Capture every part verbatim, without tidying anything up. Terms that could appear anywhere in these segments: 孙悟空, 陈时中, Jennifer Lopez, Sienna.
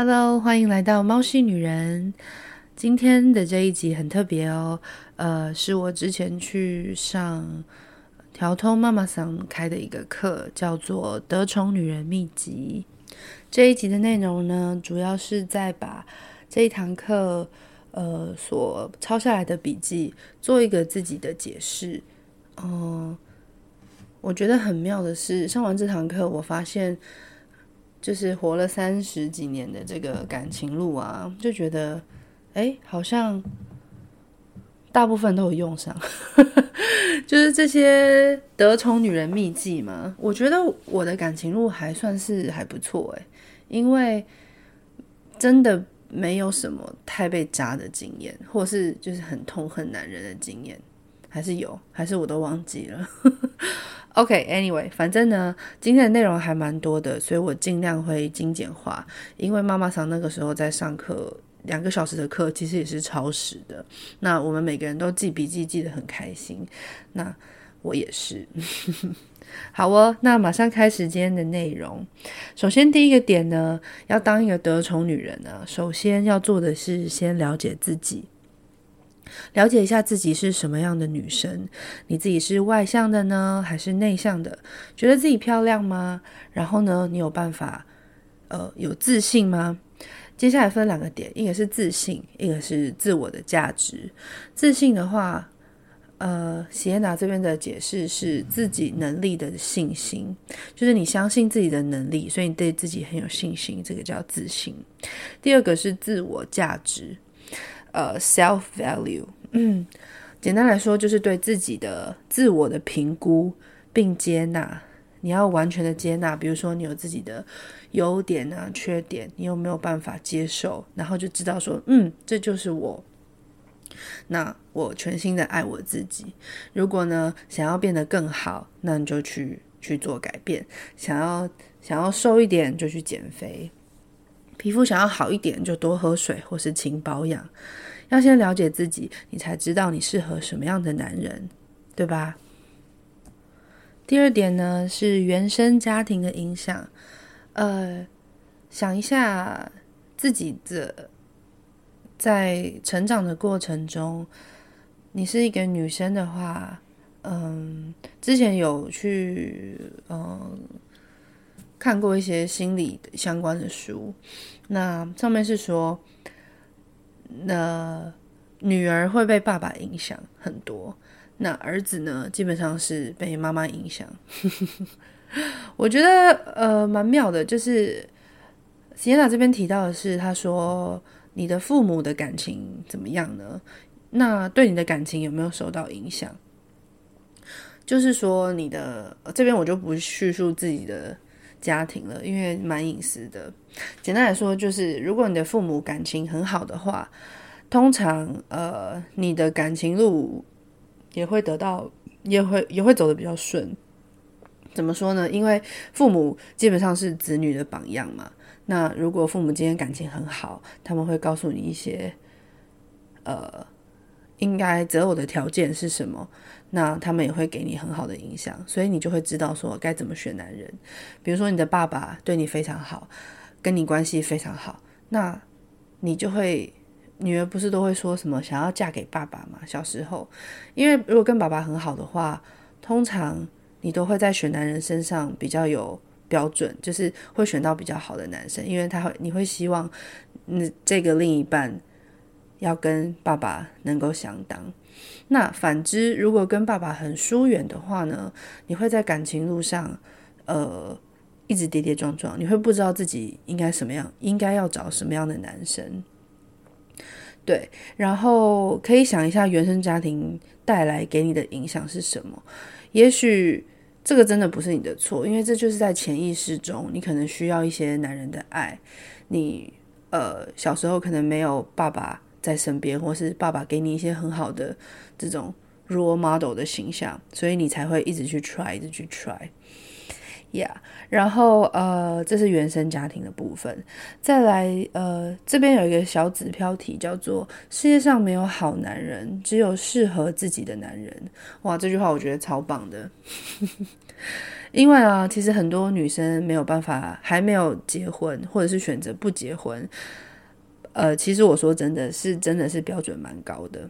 Hello， 欢迎来到猫系女人。今天的这一集很特别哦，呃，是我之前去上调通妈妈桑开的一个课，叫做《得宠女人秘籍》。这一集的内容呢，主要是在把这一堂课呃所抄下来的笔记做一个自己的解释。嗯、呃，我觉得很妙的是，上完这堂课，我发现。就是活了三十几年的这个感情路啊，就觉得哎，好像大部分都有用上就是这些得宠女人秘籍嘛，我觉得我的感情路还算是还不错哎，因为真的没有什么太被渣的经验，或是就是很痛恨男人的经验，还是有，还是我都忘记了OK,anyway, 反正呢，今天的内容还蛮多的，所以我尽量会精简化，因为妈妈桑那个时候在上课，两个小时的课其实也是超时的，那我们每个人都记笔记记得很开心，那我也是好哦，那马上开始今天的内容。首先第一个点呢，要当一个得宠女人呢，首先要做的是先了解自己，了解一下自己是什么样的女生，你自己是外向的呢，还是内向的？觉得自己漂亮吗？然后呢，你有办法，呃，有自信吗？接下来分两个点，一个是自信，一个是自我的价值。自信的话，呃，Sienna这边的解释是自己能力的信心，就是你相信自己的能力，所以你对自己很有信心，这个叫自信。第二个是自我价值。呃 self value， 嗯，简单来说就是对自己的自我的评估并接纳，你要完全的接纳，比如说你有自己的优点啊、缺点，你有没有办法接受，然后就知道说，嗯，这就是我，那我全心的爱我自己。如果呢想要变得更好，那你就去去做改变，想要想要瘦一点就去减肥，皮肤想要好一点就多喝水或是勤保养。要先了解自己，你才知道你适合什么样的男人，对吧？第二点呢，是原生家庭的影响。呃，想一下自己的在成长的过程中，你是一个女生的话，嗯，之前有去嗯看过一些心理相关的书，那上面是说，那女儿会被爸爸影响很多，那儿子呢，基本上是被妈妈影响。我觉得呃蛮妙的，就是Sienna这边提到的是，她说你的父母的感情怎么样呢？那对你的感情有没有受到影响？就是说你的这边我就不叙述自己的家庭了，因为蛮隐私的。简单来说就是，如果你的父母感情很好的话，通常呃你的感情路也会得到，也会也会走得比较顺。怎么说呢？因为父母基本上是子女的榜样嘛。那如果父母今天感情很好，他们会告诉你一些呃应该择偶的条件是什么，那他们也会给你很好的影响，所以你就会知道说该怎么选男人。比如说你的爸爸对你非常好，跟你关系非常好，那你就会，女儿不是都会说什么想要嫁给爸爸嘛？小时候，因为如果跟爸爸很好的话，通常你都会在选男人身上比较有标准，就是会选到比较好的男生，因为他会，你会希望你这个另一半要跟爸爸能够相当。那反之，如果跟爸爸很疏远的话呢，你会在感情路上呃一直跌跌撞撞，你会不知道自己应该什么样，应该要找什么样的男生。对，然后可以想一下原生家庭带来给你的影响是什么。也许这个真的不是你的错，因为这就是在潜意识中，你可能需要一些男人的爱，你呃小时候可能没有爸爸在身边，或是爸爸给你一些很好的这种 role model 的形象，所以你才会一直去 try 一直去 try。Yeah, 然后呃，这是原生家庭的部分。再来呃，这边有一个小子标题叫做世界上没有好男人，只有适合自己的男人。哇，这句话我觉得超棒的。因为啊，其实很多女生没有办法，还没有结婚，或者是选择不结婚。呃，其实我说真的是，真的是标准蛮高的。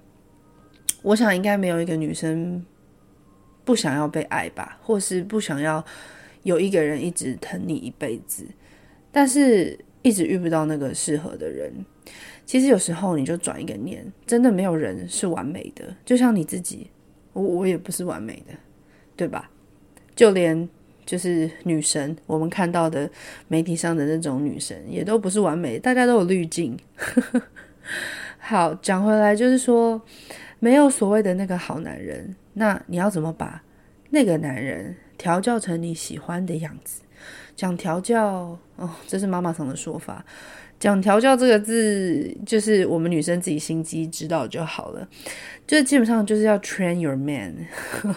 我想应该没有一个女生不想要被爱吧，或是不想要有一个人一直疼你一辈子，但是一直遇不到那个适合的人。其实有时候你就转一个念，真的没有人是完美的，就像你自己，我我也不是完美的，对吧？就连就是女神，我们看到的媒体上的那种女神也都不是完美，大家都有滤镜。好，讲回来就是说，没有所谓的那个好男人，那你要怎么把那个男人调教成你喜欢的样子？讲调教哦，这是妈妈常的说法。讲调教这个字，就是我们女生自己心机知道就好了。就是基本上就是要 train your man，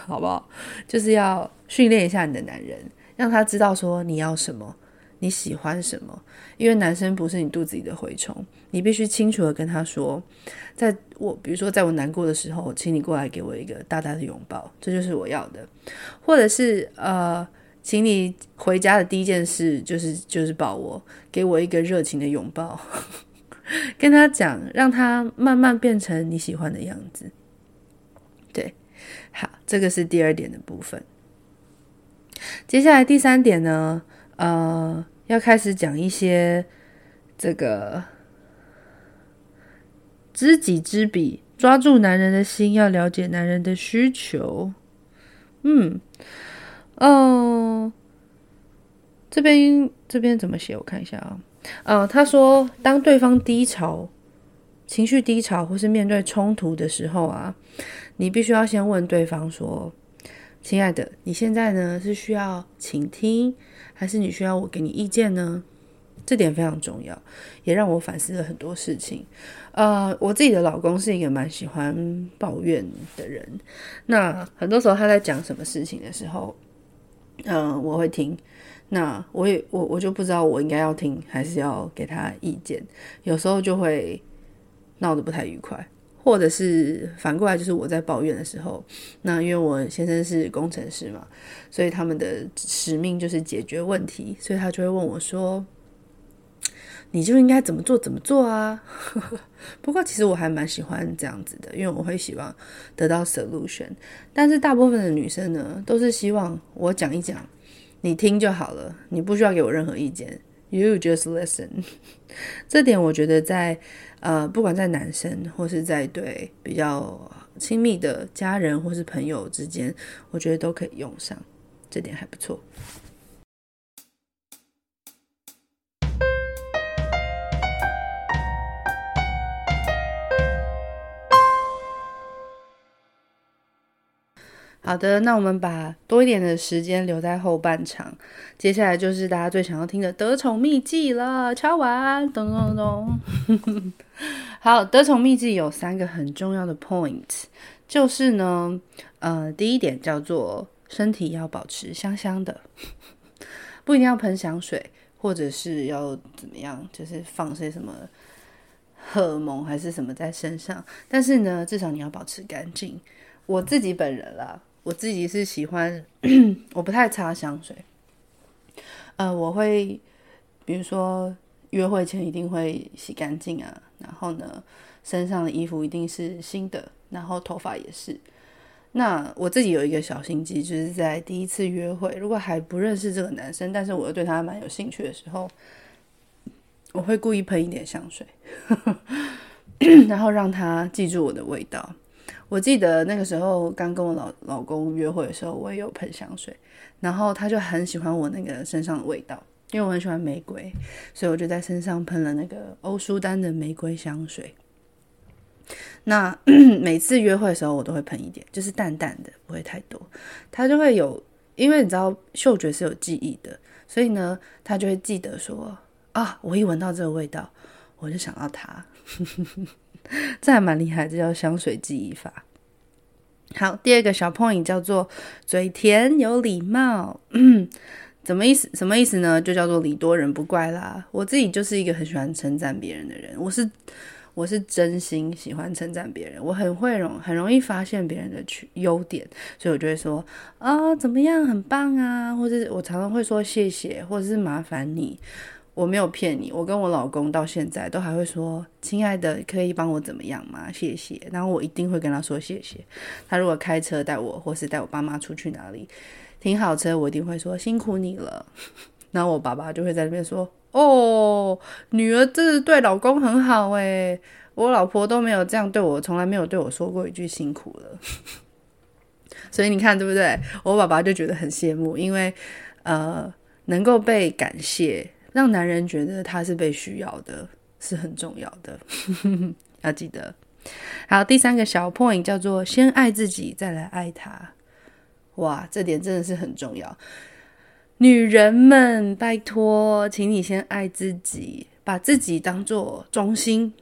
好不好？就是要训练一下你的男人，让他知道说你要什么，你喜欢什么。因为男生不是你肚子里的蛔虫，你必须清楚的跟他说，在我比如说在我难过的时候，请你过来给我一个大大的拥抱，这就是我要的。或者是呃。请你回家的第一件事就是就是抱我，给我一个热情的拥抱。跟他讲，让他慢慢变成你喜欢的样子。对，好，这个是第二点的部分。接下来第三点呢，呃，要开始讲一些这个知己知彼，抓住男人的心，要了解男人的需求。嗯。嗯，这边这边怎么写？我看一下啊。嗯，他说，当对方低潮、情绪低潮或是面对冲突的时候啊，你必须要先问对方说：“亲爱的，你现在呢是需要倾听，还是你需要我给你意见呢？”这点非常重要，也让我反思了很多事情。呃，我自己的老公是一个蛮喜欢抱怨的人，那很多时候他在讲什么事情的时候。嗯、呃，我会听，那我也我我就不知道我应该要听还是要给他意见，有时候就会闹得不太愉快，或者是反过来就是我在抱怨的时候，那因为我先生是工程师嘛，所以他们的使命就是解决问题，所以他就会问我说，你就应该怎么做怎么做啊。不过其实我还蛮喜欢这样子的，因为我会希望得到 solution， 但是大部分的女生呢都是希望我讲一讲你听就好了，你不需要给我任何意见， you just listen。 这点我觉得在呃，不管在男生或是在对比较亲密的家人或是朋友之间，我觉得都可以用上，这点还不错。好的，那我们把多一点的时间留在后半场，接下来就是大家最想要听的得宠秘技了，敲完咚咚咚。好，得宠秘技有三个很重要的 point， 就是呢呃，第一点叫做身体要保持香香的，不一定要喷香水或者是要怎么样，就是放些什么荷尔蒙还是什么在身上，但是呢至少你要保持干净。我自己本人啦，我自己是喜欢我不太擦香水，呃，我会比如说约会前一定会洗干净啊，然后呢身上的衣服一定是新的，然后头发也是。那我自己有一个小心机，就是在第一次约会如果还不认识这个男生，但是我又对他蛮有兴趣的时候，我会故意喷一点香水然后让他记住我的味道。我记得那个时候刚跟我 老, 老公约会的时候，我也有喷香水，然后他就很喜欢我那个身上的味道，因为我很喜欢玫瑰，所以我就在身上喷了那个欧舒丹的玫瑰香水。那每次约会的时候我都会喷一点，就是淡淡的，不会太多，他就会有，因为你知道嗅觉是有记忆的，所以呢他就会记得说啊，我一闻到这个味道我就想到他这还蛮厉害，这叫香水记忆法。好，第二个小 point 叫做嘴甜有礼貌。怎什么意思？什么意思呢？就叫做礼多人不怪啦。我自己就是一个很喜欢称赞别人的人，我是我是真心喜欢称赞别人，我很会容很容易发现别人的优点，所以我就会说啊怎么样很棒啊，或者我常常会说谢谢，或者是麻烦你。我没有骗你，我跟我老公到现在都还会说亲爱的可以帮我怎么样吗？谢谢。然后我一定会跟他说谢谢。他如果开车带我或是带我爸妈出去哪里停好车，我一定会说辛苦你了。然后我爸爸就会在那边说哦，女儿真的对老公很好耶，我老婆都没有这样对我，从来没有对我说过一句辛苦了。所以你看对不对，我爸爸就觉得很羡慕，因为呃，能够被感谢，让男人觉得他是被需要的是很重要的。要记得。好，第三个小 point 叫做先爱自己再来爱他。哇，这点真的是很重要。女人们拜托，请你先爱自己，把自己当作中心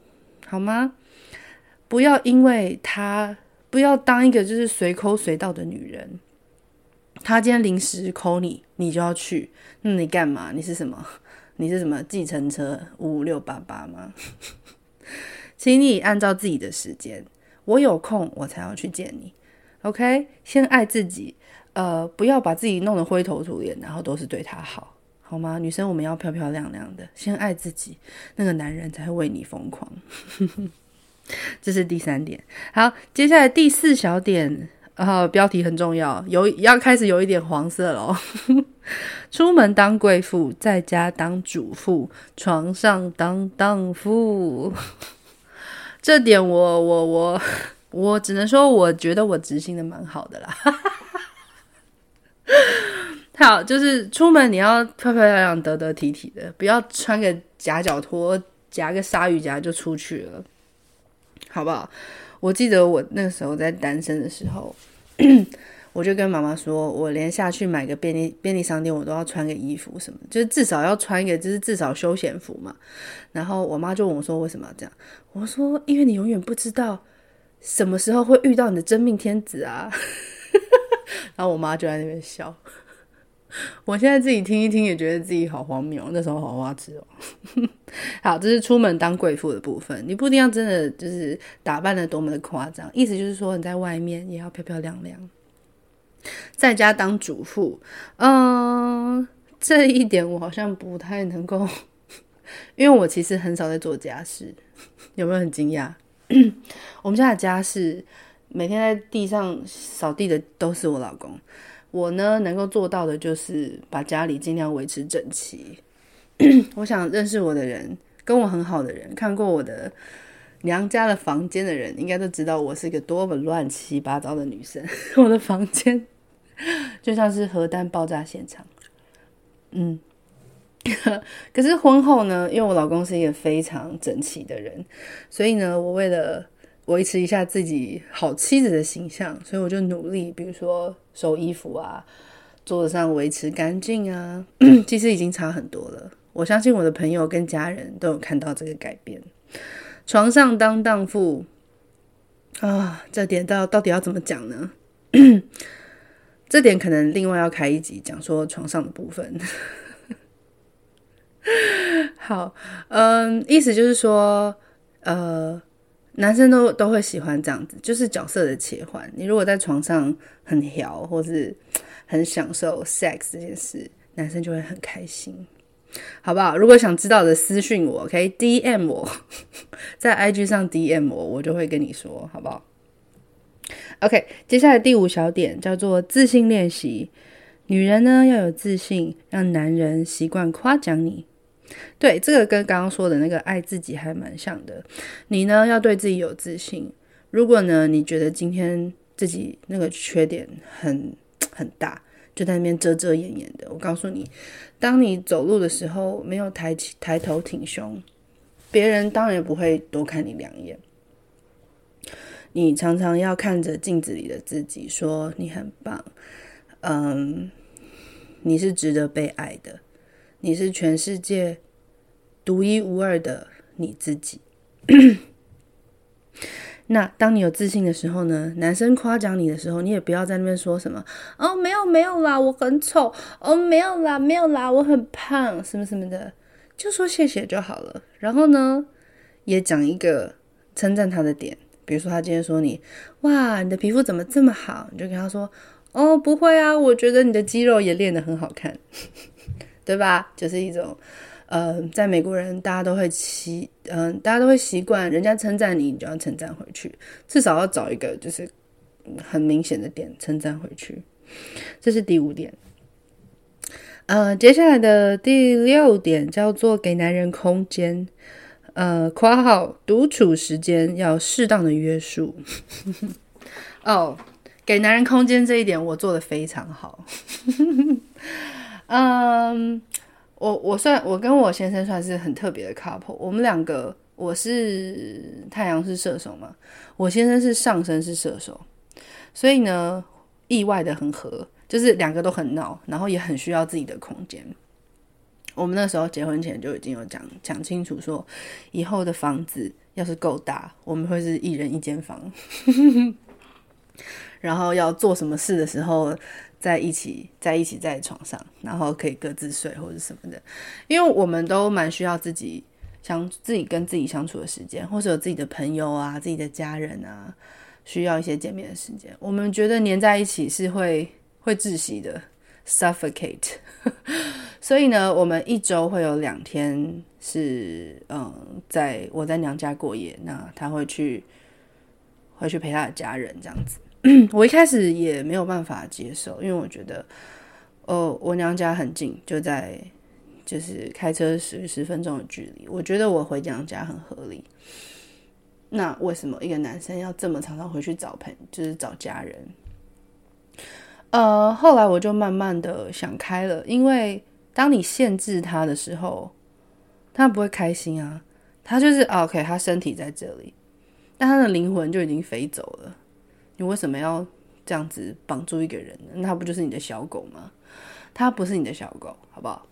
好吗？不要因为他，不要当一个就是随口随到的女人。他今天临时 call 你，你就要去，那你干嘛？你是什么？你是什么计程车五五六八八吗？请你按照自己的时间，我有空我才要去见你 OK， 先爱自己，呃，不要把自己弄得灰头土脸，然后都是对他好好吗？女生我们要漂漂亮亮的，先爱自己，那个男人才会为你疯狂。这是第三点。好，接下来第四小点，呃，标题很重要，有要开始有一点黄色了。出门当贵妇，在家当主妇，床上当荡妇。这点我我我我只能说，我觉得我执行的蛮好的啦。好，就是出门你要漂漂亮亮、得得体体的，不要穿个夹脚拖、夹个鲨鱼夹就出去了，好不好？我记得我那时候在单身的时候，我就跟妈妈说，我连下去买个便利便利商店我都要穿个衣服什么，就是至少要穿一个，就是至少休闲服嘛。然后我妈就问我说为什么要这样，我说因为你永远不知道什么时候会遇到你的真命天子啊。然后我妈就在那边笑，我现在自己听一听也觉得自己好荒谬，那时候好花痴哦。好，这是出门当贵妇的部分，你不一定要真的就是打扮得多么的夸张，意思就是说你在外面也要漂漂亮亮。在家当主妇，嗯、呃，这一点我好像不太能够，因为我其实很少在做家事，有没有很惊讶？我们家的家事每天在地上扫地的都是我老公，我呢能够做到的就是把家里尽量维持整齐。我想认识我的人，跟我很好的人，看过我的娘家的房间的人，应该都知道我是个多么乱七八糟的女生。我的房间就像是核弹爆炸现场。嗯，可是婚后呢，因为我老公是一个非常整齐的人，所以呢，我为了维持一下自己好妻子的形象，所以我就努力，比如说收衣服啊，桌子上维持干净啊。其实已经差很多了，我相信我的朋友跟家人都有看到这个改变。床上当荡妇啊，这点到到底要怎么讲呢？这点可能另外要开一集讲说床上的部分。好，嗯，意思就是说，呃。男生都都会喜欢这样子，就是角色的切换。你如果在床上很调或是很享受 sex 这件事，男生就会很开心，好不好？如果想知道的私讯我，可以 D M 我，在 I G 上 D M 我，我就会跟你说，好不好？ OK， 接下来第五小点叫做自信练习。女人呢要有自信，让男人习惯夸奖你。对，这个跟刚刚说的那个爱自己还蛮像的。你呢要对自己有自信，如果呢你觉得今天自己那个缺点很很大，就在那边遮遮掩掩的，我告诉你，当你走路的时候没有抬起抬头挺胸，别人当然不会多看你两眼。你常常要看着镜子里的自己说你很棒，嗯，你是值得被爱的，你是全世界独一无二的你自己。那当你有自信的时候呢，男生夸奖你的时候，你也不要在那边说什么哦没有没有啦我很丑，哦没有啦没有啦我很胖什么什么的，就说谢谢就好了。然后呢也讲一个称赞他的点，比如说他今天说你哇你的皮肤怎么这么好，你就跟他说哦不会啊，我觉得你的肌肉也练得很好看对吧，就是一种呃，在美国人大家都会习，嗯、呃，大家都会习惯，人家称赞你，你就要称赞回去，至少要找一个就是很明显的点称赞回去。这是第五点。呃，接下来的第六点叫做给男人空间，呃，括号独处时间要适当的约束。哦，给男人空间这一点我做得非常好。嗯。我我算我跟我先生算是很特别的 couple， 我们两个，我是太阳是射手嘛，我先生是上升是射手，所以呢意外的很合，就是两个都很闹，然后也很需要自己的空间。我们那时候结婚前就已经有讲讲清楚说，以后的房子要是够大，我们会是一人一间房然后要做什么事的时候在一起在一起在床上，然后可以各自睡或者什么的，因为我们都蛮需要自己相自己跟自己相处的时间，或者有自己的朋友啊自己的家人啊，需要一些见面的时间。我们觉得黏在一起是会会窒息的 suffocate 所以呢我们一周会有两天是嗯，在我在娘家过夜，那他会去会去陪他的家人这样子我一开始也没有办法接受，因为我觉得哦，我娘家很近，就在就是开车十十分钟的距离，我觉得我回娘家很合理。那为什么一个男生要这么常常回去找朋友，就是找家人？呃，后来我就慢慢的想开了，因为当你限制他的时候，他不会开心啊，他就是 OK， 他身体在这里，但他的灵魂就已经飞走了。你为什么要这样子绑住一个人呢？那他不就是你的小狗吗？他不是你的小狗，好不好？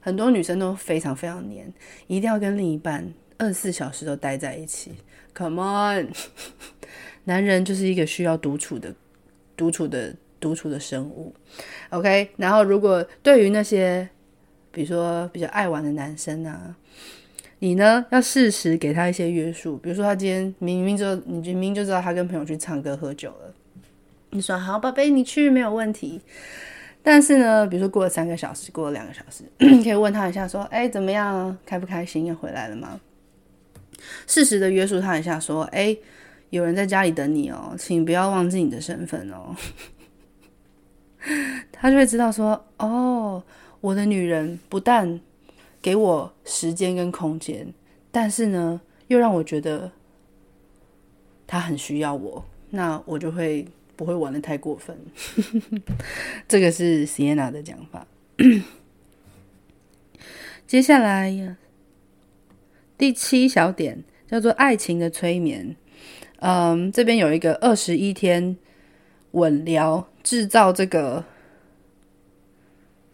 很多女生都非常非常黏，一定要跟另一半二十四小时都待在一起。Come on， 男人就是一个需要独处的、独处的、独处的生物。OK， 然后如果对于那些，比如说比较爱玩的男生啊。你呢要适时给他一些约束，比如说他今天明明就你明明就知道他跟朋友去唱歌喝酒了，你说好宝贝你去没有问题，但是呢比如说过了三个小时过了两个小时可以问他一下说哎、欸、怎么样开不开心又回来了吗，适时的约束他一下说哎、欸、有人在家里等你哦，请不要忘记你的身份哦他就会知道说哦我的女人不但给我时间跟空间，但是呢又让我觉得他很需要我，那我就会不会玩得太过分这个是 Sienna 的讲法接下来第七小点叫做爱情的催眠。嗯，这边有一个二十一天稳聊，制造这个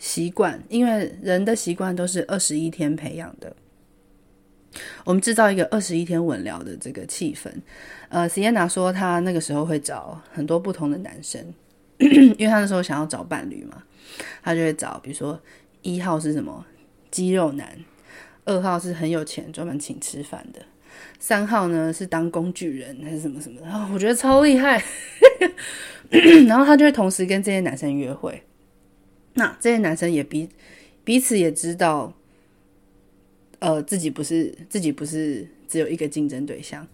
习惯，因为人的习惯都是二十一天培养的，我们制造一个二十一天稳聊的这个气氛。呃 Sienna 说她那个时候会找很多不同的男生因为她那时候想要找伴侣嘛，她就会找比如说一号是什么肌肉男，二号是很有钱专门请吃饭的，三号呢是当工具人还是什么什么的、哦、我觉得超厉害然后她就会同时跟这些男生约会，那这些男生也彼彼此也知道，呃，自己不是自己不是只有一个竞争对象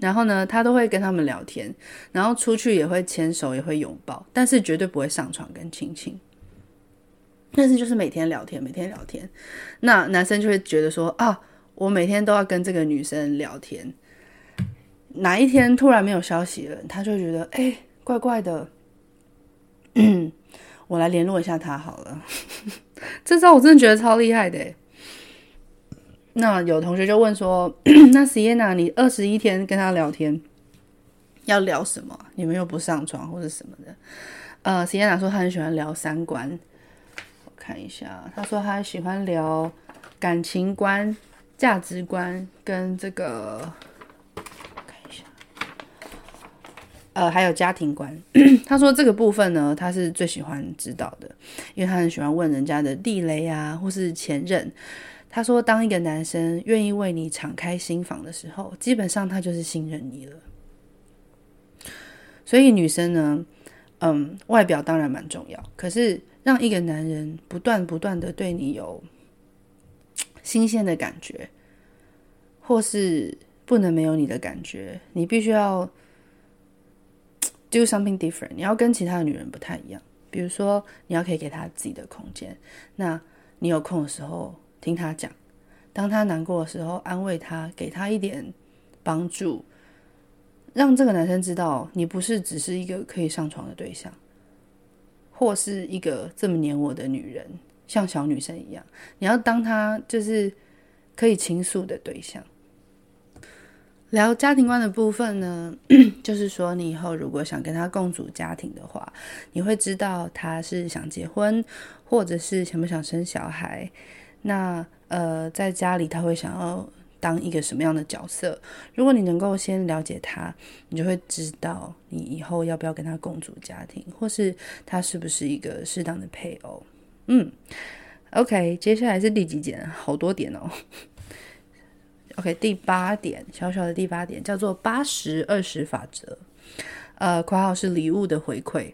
然后呢他都会跟他们聊天，然后出去也会牵手也会拥抱，但是绝对不会上床跟亲亲，但是就是每天聊天每天聊天，那男生就会觉得说啊我每天都要跟这个女生聊天，哪一天突然没有消息了他就觉得哎、欸、怪怪的嗯我来联络一下他好了这招我真的觉得超厉害的耶。那有同学就问说那 Sienna 你二十一天跟他聊天要聊什么，你们又不上床或者什么的。呃 Sienna 说她很喜欢聊三观，我看一下，她说她喜欢聊感情观价值观跟这个，我看一下呃，还有家庭观他说这个部分呢他是最喜欢知道的，因为他很喜欢问人家的地雷啊或是前任。他说当一个男生愿意为你敞开心房的时候，基本上他就是信任你了。所以女生呢，嗯，外表当然蛮重要，可是让一个男人不断不断的对你有新鲜的感觉，或是不能没有你的感觉，你必须要 do something different， 你要跟其他的女人不太一样。比如说你要可以给他自己的空间，那你有空的时候听他讲，当他难过的时候安慰他，给他一点帮助，让这个男生知道你不是只是一个可以上床的对象，或是一个这么黏我的女人，像小女生一样，你要当他就是可以倾诉的对象。聊家庭观的部分呢就是说你以后如果想跟他共组家庭的话，你会知道他是想结婚或者是想不想生小孩，那呃，在家里他会想要当一个什么样的角色。如果你能够先了解他，你就会知道你以后要不要跟他共组家庭，或是他是不是一个适当的配偶。嗯 OK， 接下来是第几点？好多点哦。 OK， 第八点，小小的第八点叫做八十二十法则，呃，括号是礼物的回馈。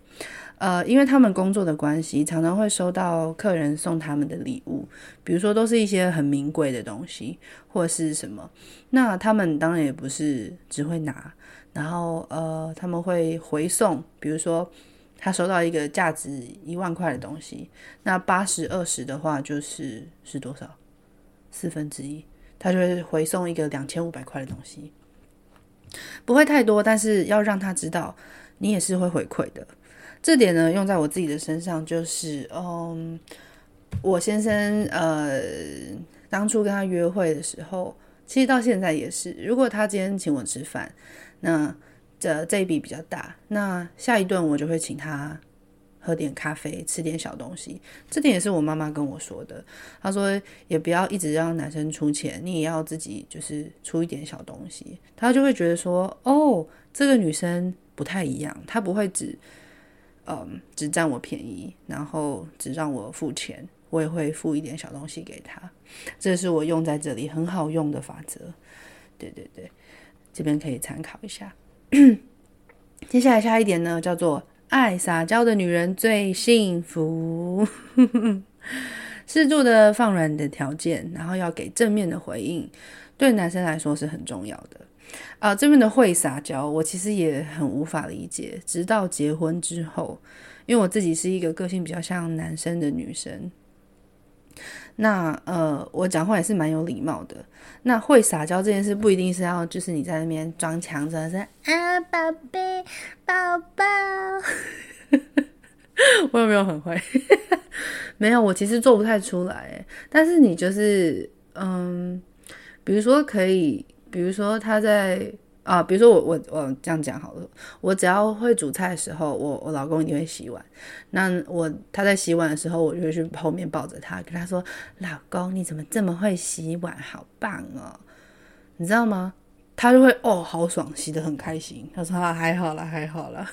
呃，因为他们工作的关系，常常会收到客人送他们的礼物，比如说都是一些很名贵的东西或是什么，那他们当然也不是只会拿，然后呃，他们会回送。比如说他收到一个价值一万块的东西，那八十二十的话就是是多少？四分之一，他就会回送一个两千五百块的东西，不会太多，但是要让他知道你也是会回馈的。这点呢，用在我自己的身上，就是嗯，我先生呃，当初跟他约会的时候，其实到现在也是，如果他今天请我吃饭，那这这一笔比较大，那下一顿我就会请他喝点咖啡，吃点小东西。这点也是我妈妈跟我说的，她说也不要一直让男生出钱，你也要自己就是出一点小东西，她就会觉得说，哦，这个女生不太一样，她不会只嗯，只占我便宜，然后只让我付钱，我也会付一点小东西给他。这是我用在这里很好用的法则，对对对，这边可以参考一下接下来下一点呢叫做爱撒娇的女人最幸福适度的放软你的条件，然后要给正面的回应，对男生来说是很重要的。啊、呃，这边的会撒娇我其实也很无法理解，直到结婚之后，因为我自己是一个个性比较像男生的女生，那呃，我讲话也是蛮有礼貌的，那会撒娇这件事不一定是要就是你在那边装强装说啊宝贝宝宝我有没有很会没有，我其实做不太出来，但是你就是嗯，比如说可以比如说他在啊，比如说我我我这样讲好了，我只要会煮菜的时候，我我老公一定会洗碗。那我他在洗碗的时候，我就会去后面抱着他，跟他说：“老公，你怎么这么会洗碗？好棒哦！”你知道吗？他就会哦，好爽，洗得很开心。他说：“啊，还好啦，还好啦。”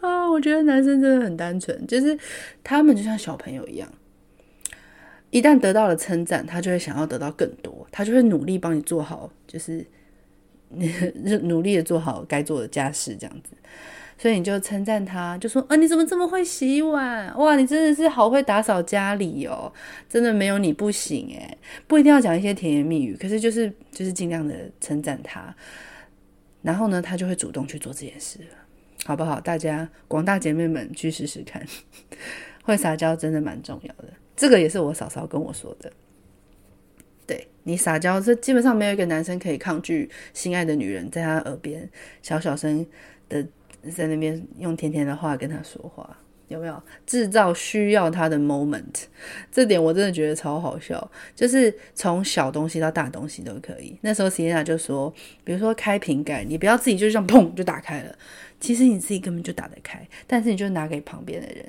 啊，我觉得男生真的很单纯，就是他们就像小朋友一样。一旦得到了称赞，他就会想要得到更多，他就会努力帮你做好，就是努力的做好该做的家事这样子。所以你就称赞他，就说啊，你怎么这么会洗碗？哇，你真的是好会打扫家里哦，真的没有你不行耶。不一定要讲一些甜言蜜语，可是就是就是尽量的称赞他，然后呢，他就会主动去做这件事了，好不好？大家广大姐妹们去试试看，会撒娇真的蛮重要的。这个也是我嫂嫂跟我说的，对，你撒娇，这基本上没有一个男生可以抗拒心爱的女人在他耳边小小声的在那边用甜甜的话跟他说话，有没有制造需要他的 moment？ 这点我真的觉得超好笑，就是从小东西到大东西都可以。那时候 Sienna 就说，比如说开瓶盖，你不要自己就这样砰就打开了，其实你自己根本就打得开，但是你就拿给旁边的人，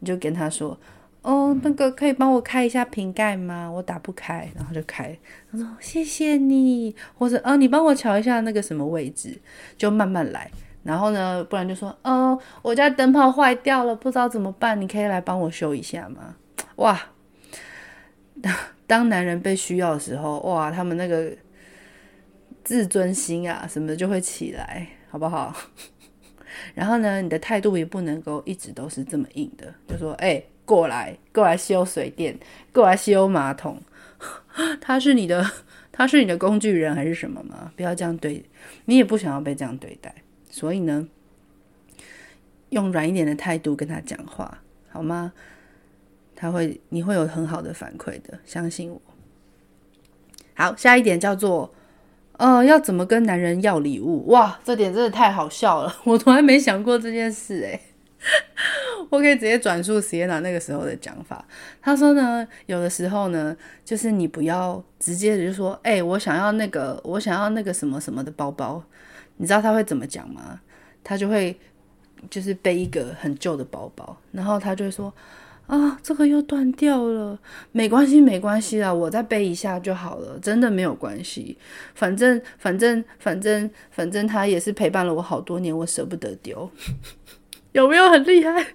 你就跟他说哦，那个可以帮我开一下瓶盖吗？我打不开，然后就开。他说谢谢你，或者哦，你帮我瞧一下那个什么位置，就慢慢来。然后呢，不然就说哦，我家灯泡坏掉了，不知道怎么办，你可以来帮我修一下吗？哇，当男人被需要的时候，哇，他们那个自尊心啊什么的就会起来，好不好？然后呢，你的态度也不能够一直都是这么硬的，就说哎。欸过来，过来修水电，过来修马桶。他是你的，他是你的工具人还是什么吗？不要这样对，你也不想要被这样对待。所以呢，用软一点的态度跟他讲话，好吗？他会，你会有很好的反馈的，相信我。好，下一点叫做，呃，要怎么跟男人要礼物？哇，这点真的太好笑了，我从来没想过这件事哎、欸。我可以直接转述 Sienna 那个时候的讲法。她说呢，有的时候呢，就是你不要直接就说，哎、欸，我想要那个，我想要那个什么什么的包包。你知道他会怎么讲吗？他就会就是背一个很旧的包包，然后他就会说，啊，这个又断掉了，没关系，没关系啦，我再背一下就好了，真的没有关系。反正，反正，反正，反正，他也是陪伴了我好多年，我舍不得丢。有没有很厉害？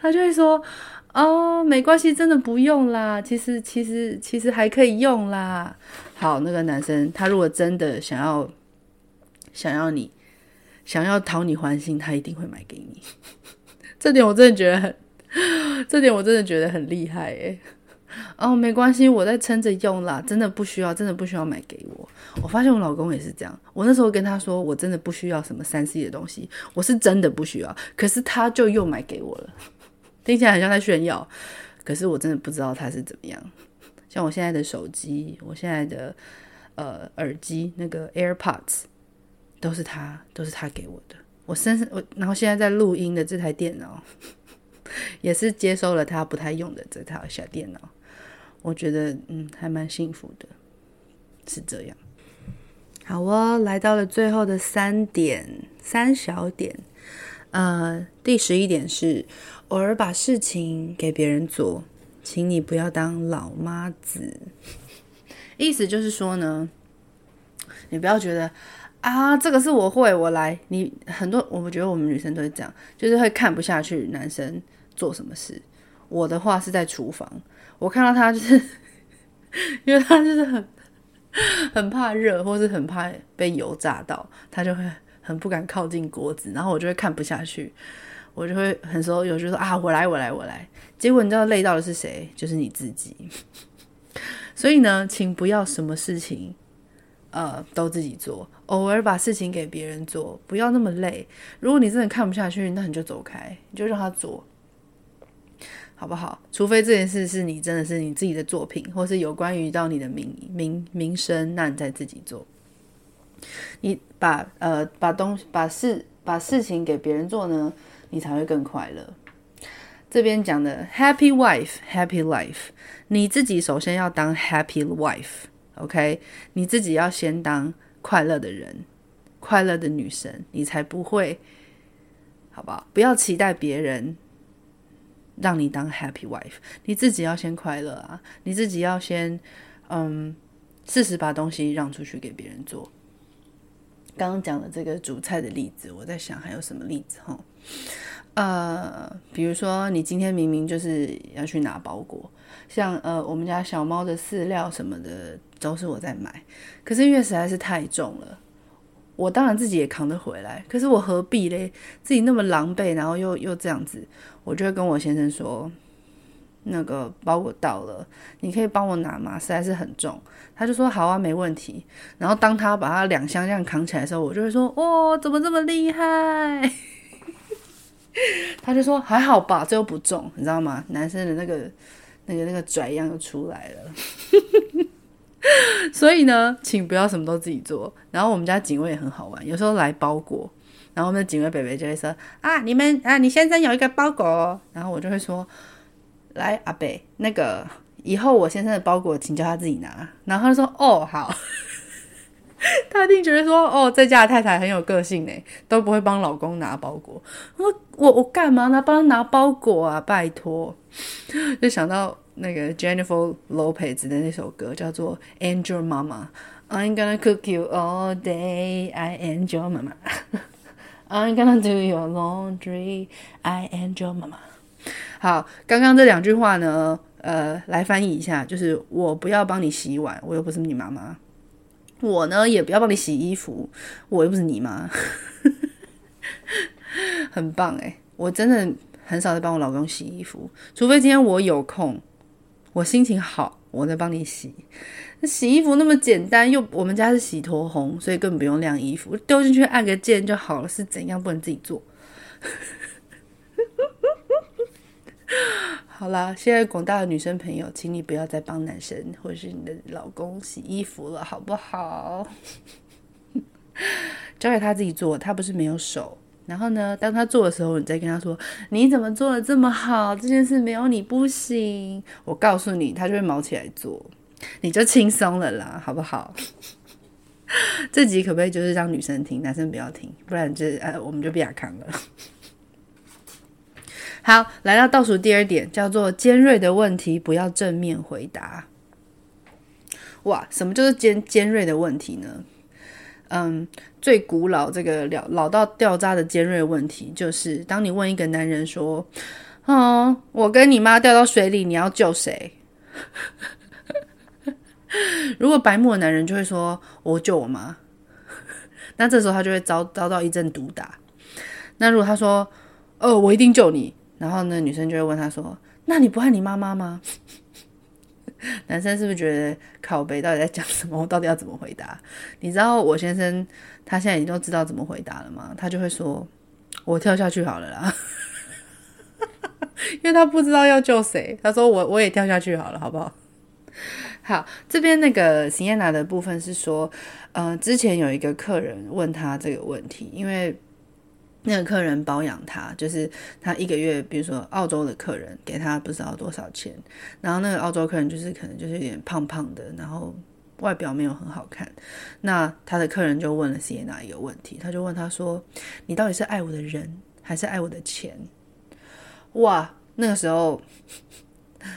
他就会说，哦，没关系，真的不用啦，其实其实其实还可以用啦。好，那个男生他如果真的想要想要你想要讨你欢心，他一定会买给你。这点我真的觉得很这点我真的觉得很厉害耶。哦，没关系，我在撑着用啦，真的不需要，真的不需要买给我。我发现我老公也是这样，我那时候跟他说我真的不需要什么三 C 的东西，我是真的不需要，可是他就又买给我了。听起来很像在炫耀，可是我真的不知道他是怎么样。像我现在的手机，我现在的呃耳机那个 AirPods 都是他都是他给我的。我身我然后现在在录音的这台电脑也是接收了他不太用的这台小电脑。我觉得嗯还蛮幸福的，是这样。好哦，来到了最后的三点，三小点。呃，第十一点是偶尔把事情给别人做，请你不要当老妈子。意思就是说呢，你不要觉得啊这个是我会我来，你很多我觉得我们女生都是这样，就是会看不下去男生做什么事。我的话是在厨房，我看到他就是因为他就是很很怕热，或是很怕被油炸到，他就会很不敢靠近锅子，然后我就会看不下去，我就会很时候有就说啊我来我来我来，结果你知道累到的是谁？就是你自己。所以呢，请不要什么事情呃都自己做，偶尔把事情给别人做，不要那么累。如果你真的看不下去，那你就走开，你就让他做，好不好？除非这件事是你真的是你自己的作品，或是有关于到你的名名名声，那你再自己做。你把呃把东把事把事情给别人做呢，你才会更快乐。这边讲的 happy wife happy life， 你自己首先要当 happy wife， OK？ 你自己要先当快乐的人，快乐的女生，你才不会，好不好？不要期待别人让你当 happy wife， 你自己要先快乐啊！你自己要先，嗯，适时把东西让出去给别人做。刚刚讲的这个煮菜的例子，我在想还有什么例子哈？呃，比如说你今天明明就是要去拿包裹，像呃我们家小猫的饲料什么的都是我在买，可是因为实在是太重了。我当然自己也扛得回来，可是我何必嘞？自己那么狼狈，然后又又这样子，我就会跟我先生说，那个包裹到了，你可以帮我拿吗？实在是很重。他就说好啊，没问题。然后当他把他两箱这样扛起来的时候，我就会说，哦，怎么这么厉害？他就说还好吧，这又不重，你知道吗？男生的那个那个那个拽样就出来了。所以呢，请不要什么都自己做。然后我们家警卫也很好玩，有时候来包裹，然后我们的警卫伯伯就会说啊，你们啊，你先生有一个包裹哦。然后我就会说，来阿伯，那个以后我先生的包裹请叫他自己拿。然后他就说哦好。他一定觉得说哦，在家的太太很有个性耶，都不会帮老公拿包裹。我我我干嘛拿帮他拿包裹啊，拜托。就想到那个 Jennifer Lopez 的那首歌叫做 Angel Mama， I'm gonna cook you all day, I Angel Mama I'm gonna do your laundry, I Angel Mama。 好，刚刚这两句话呢呃，来翻译一下，就是我不要帮你洗碗，我又不是你妈妈，我呢也不要帮你洗衣服，我又不是你妈。很棒耶，我真的很少在帮我老公洗衣服，除非今天我有空，我心情好，我在帮你洗。洗衣服那么简单，又我们家是洗脱烘，所以根本不用晾衣服，丢进去按个键就好了，是怎样不能自己做？好啦，现在广大的女生朋友，请你不要再帮男生或者是你的老公洗衣服了，好不好？交给他自己做，他不是没有手。然后呢，当他做的时候，你再跟他说，你怎么做得这么好，这件事没有你不行，我告诉你，他就会毛起来做，你就轻松了啦，好不好？这集可不可以就是让女生听，男生不要听，不然就、呃、我们就被打康了。好，来到倒数第二点，叫做尖锐的问题不要正面回答。哇，什么就是 尖, 尖锐的问题呢？嗯，最古老这个老到掉渣的尖锐问题，就是当你问一个男人说，哦，我跟你妈掉到水里，你要救谁？如果白目的男人就会说，我救我妈，那这时候他就会 遭, 遭到一阵毒打。那如果他说，哦，我一定救你，然后呢，女生就会问他说，那你不爱你妈妈吗？男生是不是觉得靠北到底在讲什么，我到底要怎么回答？你知道我先生他现在已经都知道怎么回答了吗？他就会说，我跳下去好了啦。因为他不知道要救谁，他说我我也跳下去好了，好不好？好，这边那个 Sienna 的部分是说，呃，之前有一个客人问他这个问题，因为那个客人包养他，就是他一个月，比如说澳洲的客人给他不知道多少钱，然后那个澳洲客人就是可能就是有点胖胖的，然后外表没有很好看，那他的客人就问了 Sienna 一个问题，他就问他说，你到底是爱我的人还是爱我的钱？哇，那个时候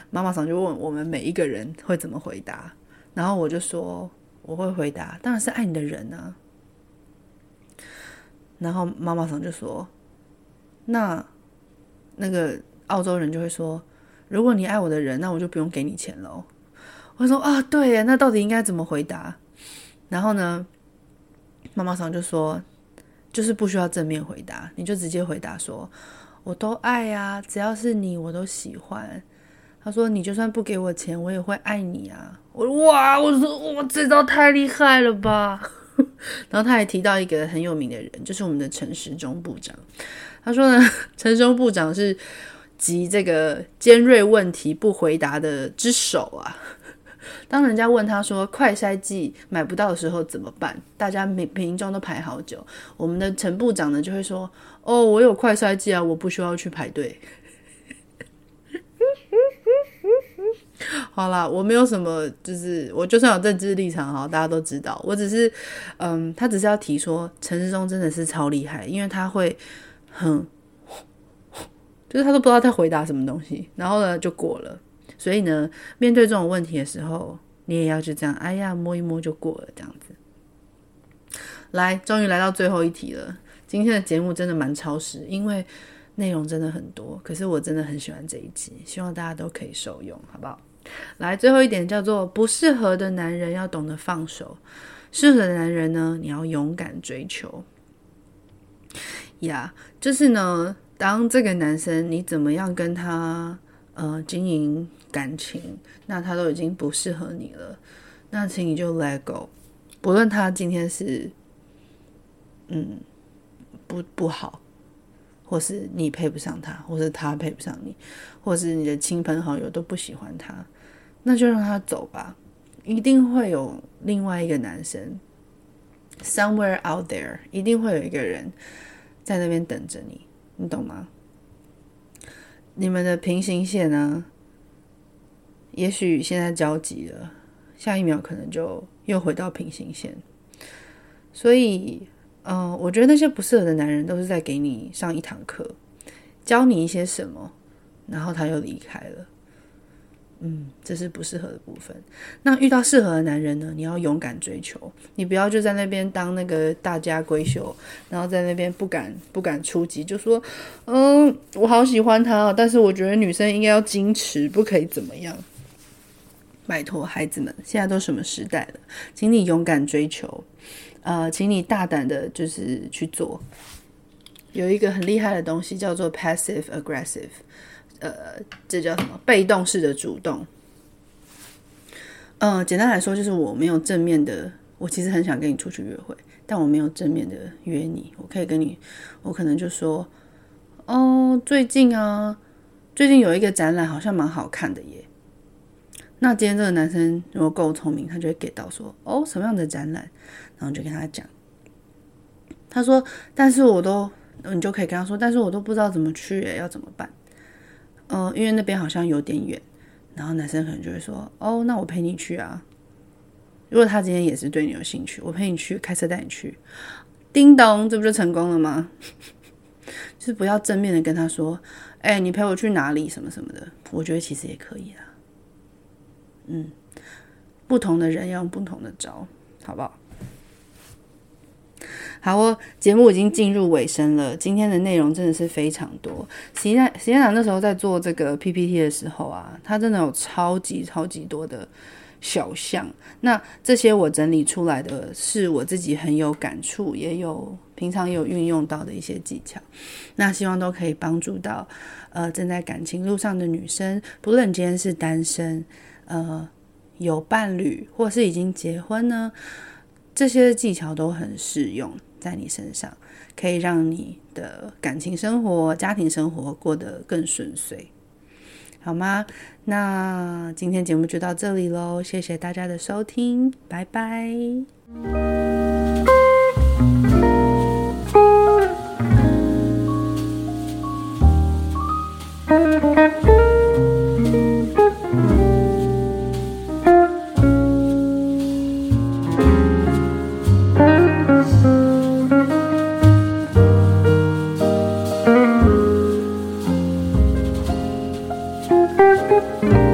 妈妈桑就问我们每一个人会怎么回答，然后我就说我会回答当然是爱你的人啊。然后妈妈桑就说，那那个澳洲人就会说，如果你爱我的人，那我就不用给你钱咯。我说啊，对耶，那到底应该怎么回答？然后呢，妈妈桑就说，就是不需要正面回答，你就直接回答说，我都爱啊，只要是你我都喜欢。他说你就算不给我钱，我也会爱你啊。我说哇，我说哇，这招太厉害了吧。然后他还提到一个很有名的人，就是我们的陈时中部长。他说呢，陈时中部长是集这个尖锐问题不回答的之首啊。当人家问他说快筛剂买不到的时候怎么办，大家民众都排好久，我们的陈部长呢就会说，哦，我有快筛剂啊，我不需要去排队。好啦，我没有什么，就是我就算有政治立场，好，大家都知道，我只是嗯，他只是要提说陈时中真的是超厉害，因为他会很就是他都不知道在回答什么东西，然后呢就过了。所以呢，面对这种问题的时候，你也要就这样，哎呀，摸一摸就过了，这样子。来，终于来到最后一题了。今天的节目真的蛮超时，因为内容真的很多，可是我真的很喜欢这一集，希望大家都可以受用，好不好？来，最后一点叫做不适合的男人要懂得放手，适合的男人呢，你要勇敢追求。呀、yeah, 就是呢，当这个男生你怎么样跟他呃经营感情，那他都已经不适合你了，那请你就 let go。 不论他今天是嗯不不好，或是你配不上他，或是他配不上你，或是你的亲朋好友都不喜欢他，那就让他走吧，一定会有另外一个男生 somewhere out there， 一定会有一个人在那边等着你，你懂吗？你们的平行线呢，也许现在交集了，下一秒可能就又回到平行线，所以呃，我觉得那些不适合的男人都是在给你上一堂课，教你一些什么，然后他又离开了。嗯，这是不适合的部分。那遇到适合的男人呢，你要勇敢追求，你不要就在那边当那个大家闺秀，然后在那边不敢不敢出击，就说嗯，我好喜欢他哦，但是我觉得女生应该要矜持，不可以怎么样。拜托孩子们，现在都什么时代了，请你勇敢追求，呃，请你大胆的就是去做。有一个很厉害的东西叫做 passive aggressive，呃，这叫什么？被动式的主动。嗯、呃，简单来说就是我没有正面的，我其实很想跟你出去约会，但我没有正面的约你。我可以跟你，我可能就说，哦，最近啊，最近有一个展览好像蛮好看的耶。那今天这个男生如果够聪明，他就会get到说，哦，什么样的展览？然后就跟他讲。他说，但是我都，你就可以跟他说，但是我都不知道怎么去耶，要怎么办？嗯，因为那边好像有点远，然后男生可能就会说，哦，那我陪你去啊。如果他今天也是对你有兴趣，我陪你去，开车带你去。叮咚，这不就成功了吗？就是不要正面的跟他说，哎、欸，你陪我去哪里什么什么的，我觉得其实也可以啦。嗯，不同的人要用不同的招，好不好？好哦，节目已经进入尾声了，今天的内容真的是非常多。Sienna那时候在做这个 P P T 的时候啊，她真的有超级超级多的小项。那这些我整理出来的是我自己很有感触，也有平常也有运用到的一些技巧。那希望都可以帮助到呃正在感情路上的女生，不论你今天是单身、呃有伴侣，或是已经结婚呢，这些技巧都很适用。在你身上可以让你的感情生活、家庭生活过得更顺遂，好吗？那今天节目就到这里咯，谢谢大家的收听，拜拜。Thank you.